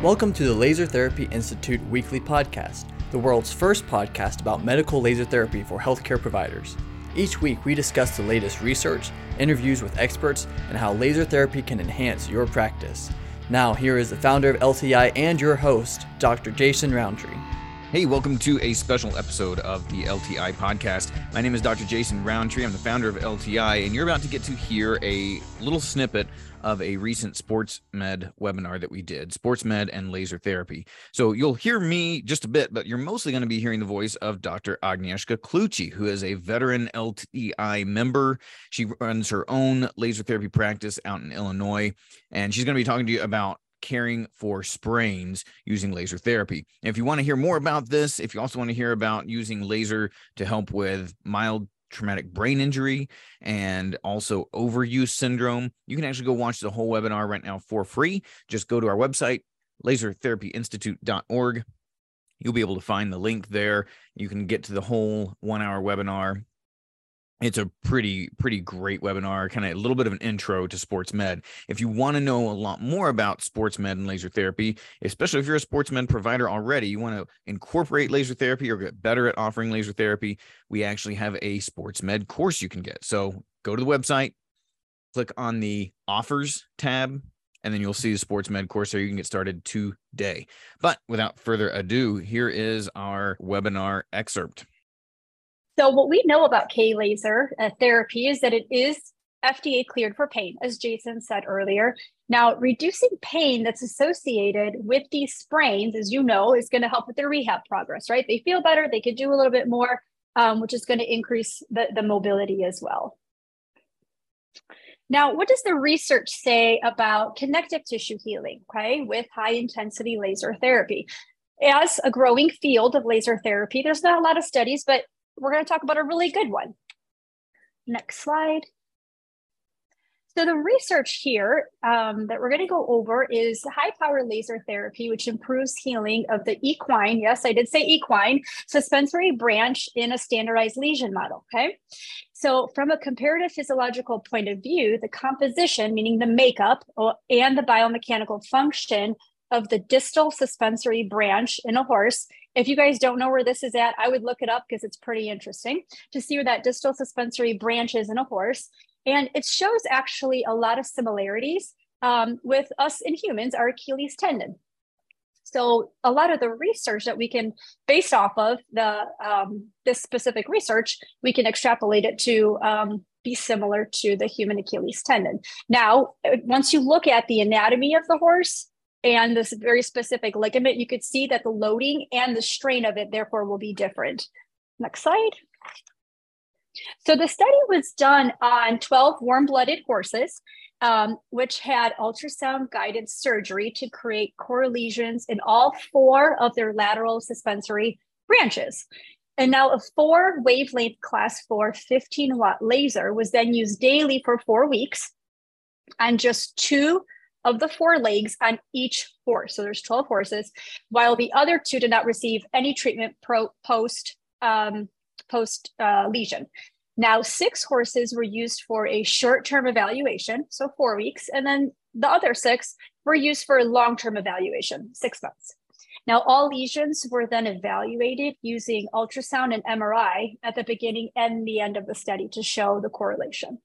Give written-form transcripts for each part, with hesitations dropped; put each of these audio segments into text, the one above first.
Welcome to the Laser Therapy Institute Weekly Podcast, the world's first podcast about medical laser therapy for healthcare providers. Each week, we discuss the latest research, interviews with experts, and how laser therapy can enhance your practice. Now, here is the founder of LTI and your host, Dr. Jason Roundtree. Hey, welcome to a special episode of the LTI podcast. My name is Dr. Jason Roundtree. I'm the founder of LTI, and you're about to get to hear a little snippet of a recent sports med webinar that we did, sports med and laser therapy. So you'll hear me just a bit, but you're mostly going to be hearing the voice of Dr. Agnieszka Kluczy, who is a veteran LTI member. She runs her own laser therapy practice out in Illinois, and she's going to be talking to you about caring for sprains using laser therapy. And if you want to hear more about this, if you also want to hear about using laser to help with mild traumatic brain injury and also overuse syndrome, you can actually go watch the whole webinar right now for free. Just go to our website, lasertherapyinstitute.org. You'll be able to find the link there. You can get to the whole 1-hour webinar. It's a pretty great webinar, kind of a little bit of an intro to sports med. If you want to know a lot more about sports med and laser therapy, especially if you're a sports med provider already, you want to incorporate laser therapy or get better at offering laser therapy, we actually have a sports med course you can get. So go to the website, click on the offers tab, and then you'll see the sports med course there. You can get started today. But without further ado, here is our webinar excerpt. So what we know about K-laser therapy is that it is FDA cleared for pain, as Jason said earlier. Now, reducing pain that's associated with these sprains, as you know, is going to help with their rehab progress, right? They feel better, they could do a little bit more, which is going to increase the mobility as well. Now, what does the research say about connective tissue healing, okay, with high-intensity laser therapy? As a growing field of laser therapy, there's not a lot of studies, but we're going to talk about a really good one. Next slide. So the research here that we're going to go over is high power laser therapy, which improves healing of the equine, yes, I did say equine, suspensory branch in a standardized lesion model, okay? So from a comparative physiological point of view, the composition, meaning the makeup and the biomechanical function of the distal suspensory branch in a horse. If you guys don't know where this is at, I would look it up because it's pretty interesting to see where that distal suspensory branch is in a horse. And it shows actually a lot of similarities with us in humans, our Achilles tendon. So a lot of the research that we can, based off of the this specific research, we can extrapolate it to be similar to the human Achilles tendon. Now, once you look at the anatomy of the horse, and this very specific ligament, you could see that the loading and the strain of it, therefore, will be different. Next slide. So the study was done on 12 warm-blooded horses, which had ultrasound-guided surgery to create core lesions in all 4 of their lateral suspensory branches. And now a 4-wavelength class 4 15-watt laser was then used daily for 4 weeks on just 2 of the 4 legs on each horse. So there's 12 horses, while the other 2 did not receive any treatment post lesion. Now 6 horses were used for a short-term evaluation, so 4 weeks, and then the other 6 were used for a long-term evaluation, 6 months. Now all lesions were then evaluated using ultrasound and MRI at the beginning and the end of the study to show the correlation.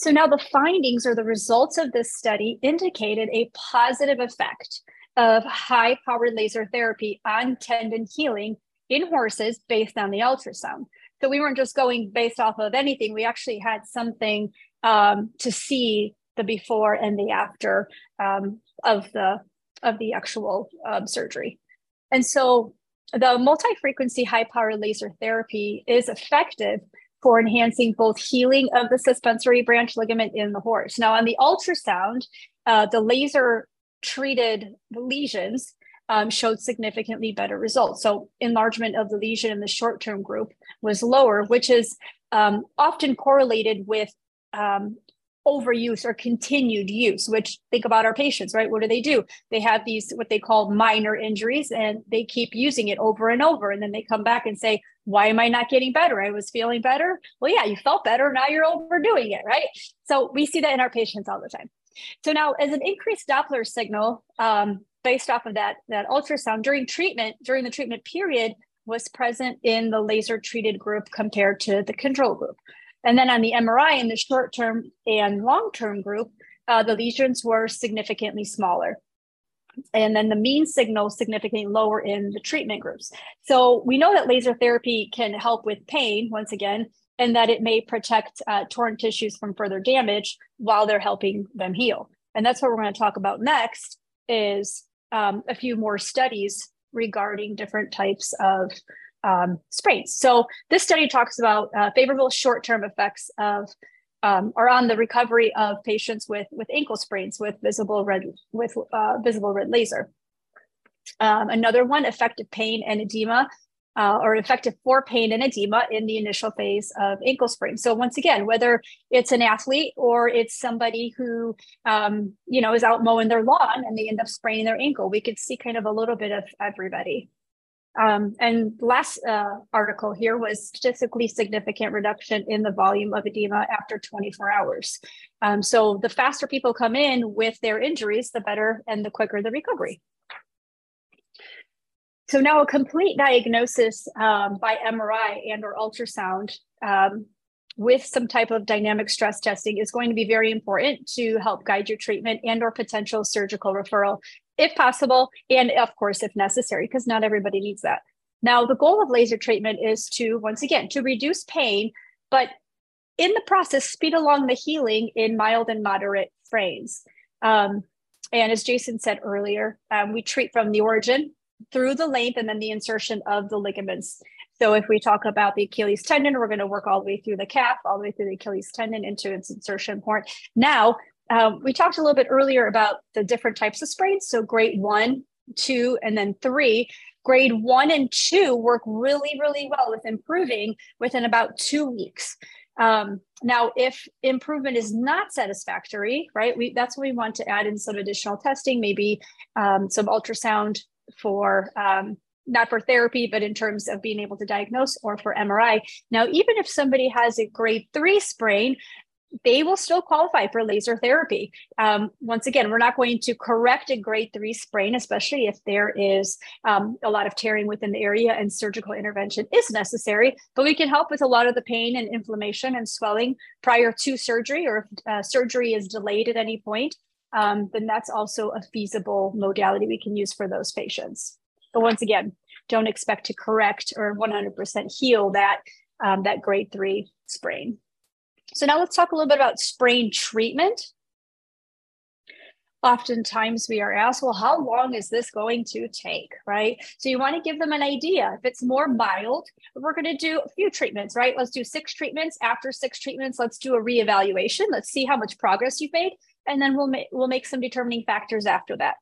So now the findings or the results of this study indicated a positive effect of high-powered laser therapy on tendon healing in horses based on the ultrasound. So we weren't just going based off of anything. We actually had something to see the before and the after of the actual surgery. And so the multi-frequency high-powered laser therapy is effective for enhancing both healing of the suspensory branch ligament in the horse. Now on the ultrasound, the laser treated lesions showed significantly better results. So enlargement of the lesion in the short-term group was lower, which is often correlated with overuse or continued use, which think about our patients, right? What do? They have these, what they call minor injuries, and they keep using it over and over. And then they come back and say, why am I not getting better? I was feeling better. Well, yeah, you felt better. Now you're overdoing it, right? So we see that in our patients all the time. So now, as an increased Doppler signal based off of that ultrasound during the treatment period was present in the laser treated group compared to the control group. And then on the MRI in the short-term and long-term group, the lesions were significantly smaller. And then the mean signal significantly lower in the treatment groups. So we know that laser therapy can help with pain, once again, and that it may protect torn tissues from further damage while they're helping them heal. And that's what we're going to talk about next is a few more studies regarding different types of sprains. So this study talks about favorable short-term effects of or on the recovery of patients with ankle sprains with visible red laser. Another one, effective pain and edema, or effective for pain and edema in the initial phase of ankle sprain. So once again, whether it's an athlete or it's somebody who, you know, is out mowing their lawn and they end up spraining their ankle, we could see kind of a little bit of everybody. And last article here was statistically significant reduction in the volume of edema after 24 hours. So the faster people come in with their injuries, the better and the quicker the recovery. So now a complete diagnosis by MRI and or ultrasound with some type of dynamic stress testing is going to be very important to help guide your treatment and or potential surgical referral, if possible, and of course, if necessary, because not everybody needs that. Now, the goal of laser treatment is to, once again, to reduce pain, but in the process, speed along the healing in mild and moderate sprains. And as Jason said earlier, we treat from the origin, through the length, and then the insertion of the ligaments. So if we talk about the Achilles tendon, we're going to work all the way through the calf, all the way through the Achilles tendon into its insertion point. Now, we talked a little bit earlier about the different types of sprains. So grade 1, 2, and then 3. Grade 1 and 2 work really, really well with improving within about 2 weeks. Now, if improvement is not satisfactory, right, that's when we want to add in some additional testing, maybe some ultrasound for not for therapy, but in terms of being able to diagnose, or for MRI. Now, even if somebody has a grade 3 sprain, they will still qualify for laser therapy. Once again, we're not going to correct a grade 3 sprain, especially if there is a lot of tearing within the area and surgical intervention is necessary, but we can help with a lot of the pain and inflammation and swelling prior to surgery, or if surgery is delayed at any point, then that's also a feasible modality we can use for those patients. But once again, don't expect to correct or 100% heal that grade 3 sprain. So now let's talk a little bit about sprain treatment. Oftentimes we are asked, well, how long is this going to take, right? So you want to give them an idea. If it's more mild, we're going to do a few treatments, right? Let's do 6 treatments. After 6 treatments, let's do a reevaluation. Let's see how much progress you've made. And then we'll make some determining factors after that.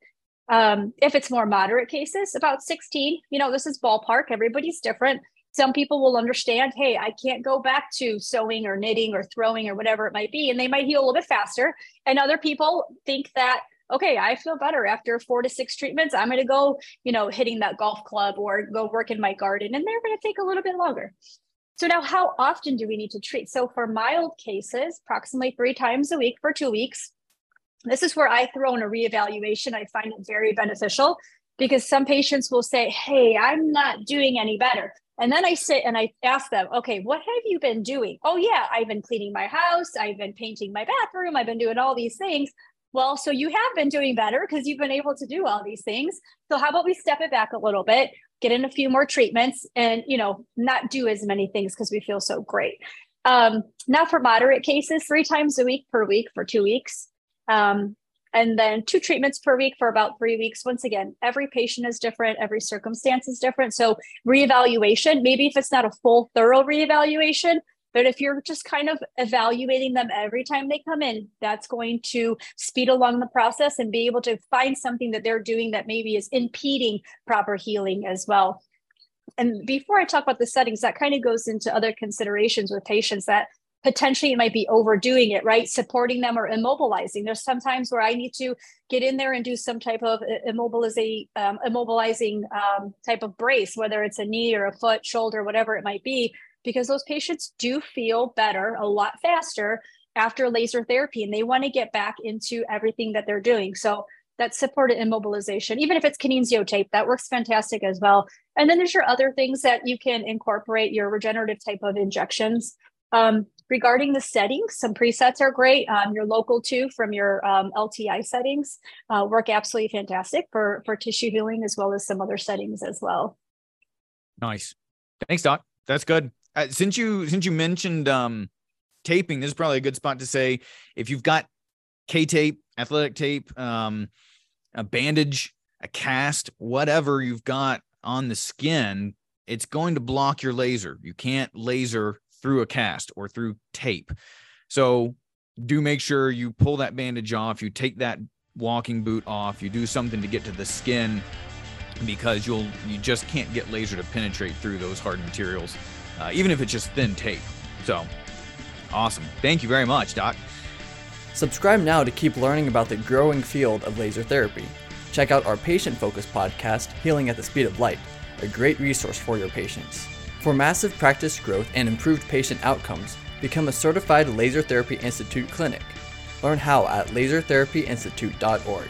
If it's more moderate cases, about 16, you know, this is ballpark, everybody's different. Some people will understand, hey, I can't go back to sewing or knitting or throwing or whatever it might be, and they might heal a little bit faster. And other people think that, okay, I feel better after 4 to 6 treatments. I'm going to go, you know, hitting that golf club or go work in my garden, and they're going to take a little bit longer. So now, how often do we need to treat? So for mild cases, approximately 3 times a week for 2 weeks. This is where I throw in a reevaluation. I find it very beneficial because some patients will say, hey, I'm not doing any better. And then I sit and I ask them, okay, what have you been doing? Oh yeah, I've been cleaning my house. I've been painting my bathroom. I've been doing all these things. Well, so you have been doing better because you've been able to do all these things. So how about we step it back a little bit, get in a few more treatments, and, you know, not do as many things because we feel so great. Now for moderate cases, 3 times a week per week for 2 weeks. And then 2 treatments per week for about 3 weeks. Once again, every patient is different. Every circumstance is different. So reevaluation, maybe if it's not a full thorough reevaluation, but if you're just kind of evaluating them every time they come in, that's going to speed along the process and be able to find something that they're doing that maybe is impeding proper healing as well. And before I talk about the settings, that kind of goes into other considerations with patients that potentially it might be overdoing it, right? Supporting them or immobilizing. There's sometimes where I need to get in there and do some type of immobilizing type of brace, whether it's a knee or a foot, shoulder, whatever it might be, because those patients do feel better a lot faster after laser therapy, and they want to get back into everything that they're doing. So that's supported immobilization, even if it's kinesio tape, that works fantastic as well. And then there's your other things that you can incorporate, your regenerative type of injections. Regarding the settings, some presets are great. Your local too, from your LTI settings, work absolutely fantastic for tissue healing, as well as some other settings as well. Nice. Thanks, Doc. That's good. Since you mentioned taping, this is probably a good spot to say, if you've got K-tape, athletic tape, a bandage, a cast, whatever you've got on the skin, it's going to block your laser. You can't laser through a cast or through tape. So do make sure you pull that bandage off, you take that walking boot off, you do something to get to the skin, because you just can't get laser to penetrate through those hard materials, even if it's just thin tape. So awesome. Thank you very much, Doc. Subscribe now to keep learning about the growing field of laser therapy. Check out our patient-focused podcast, Healing at the Speed of Light, a great resource for your patients. For massive practice growth and improved patient outcomes, become a certified Laser Therapy Institute clinic. Learn how at lasertherapyinstitute.org.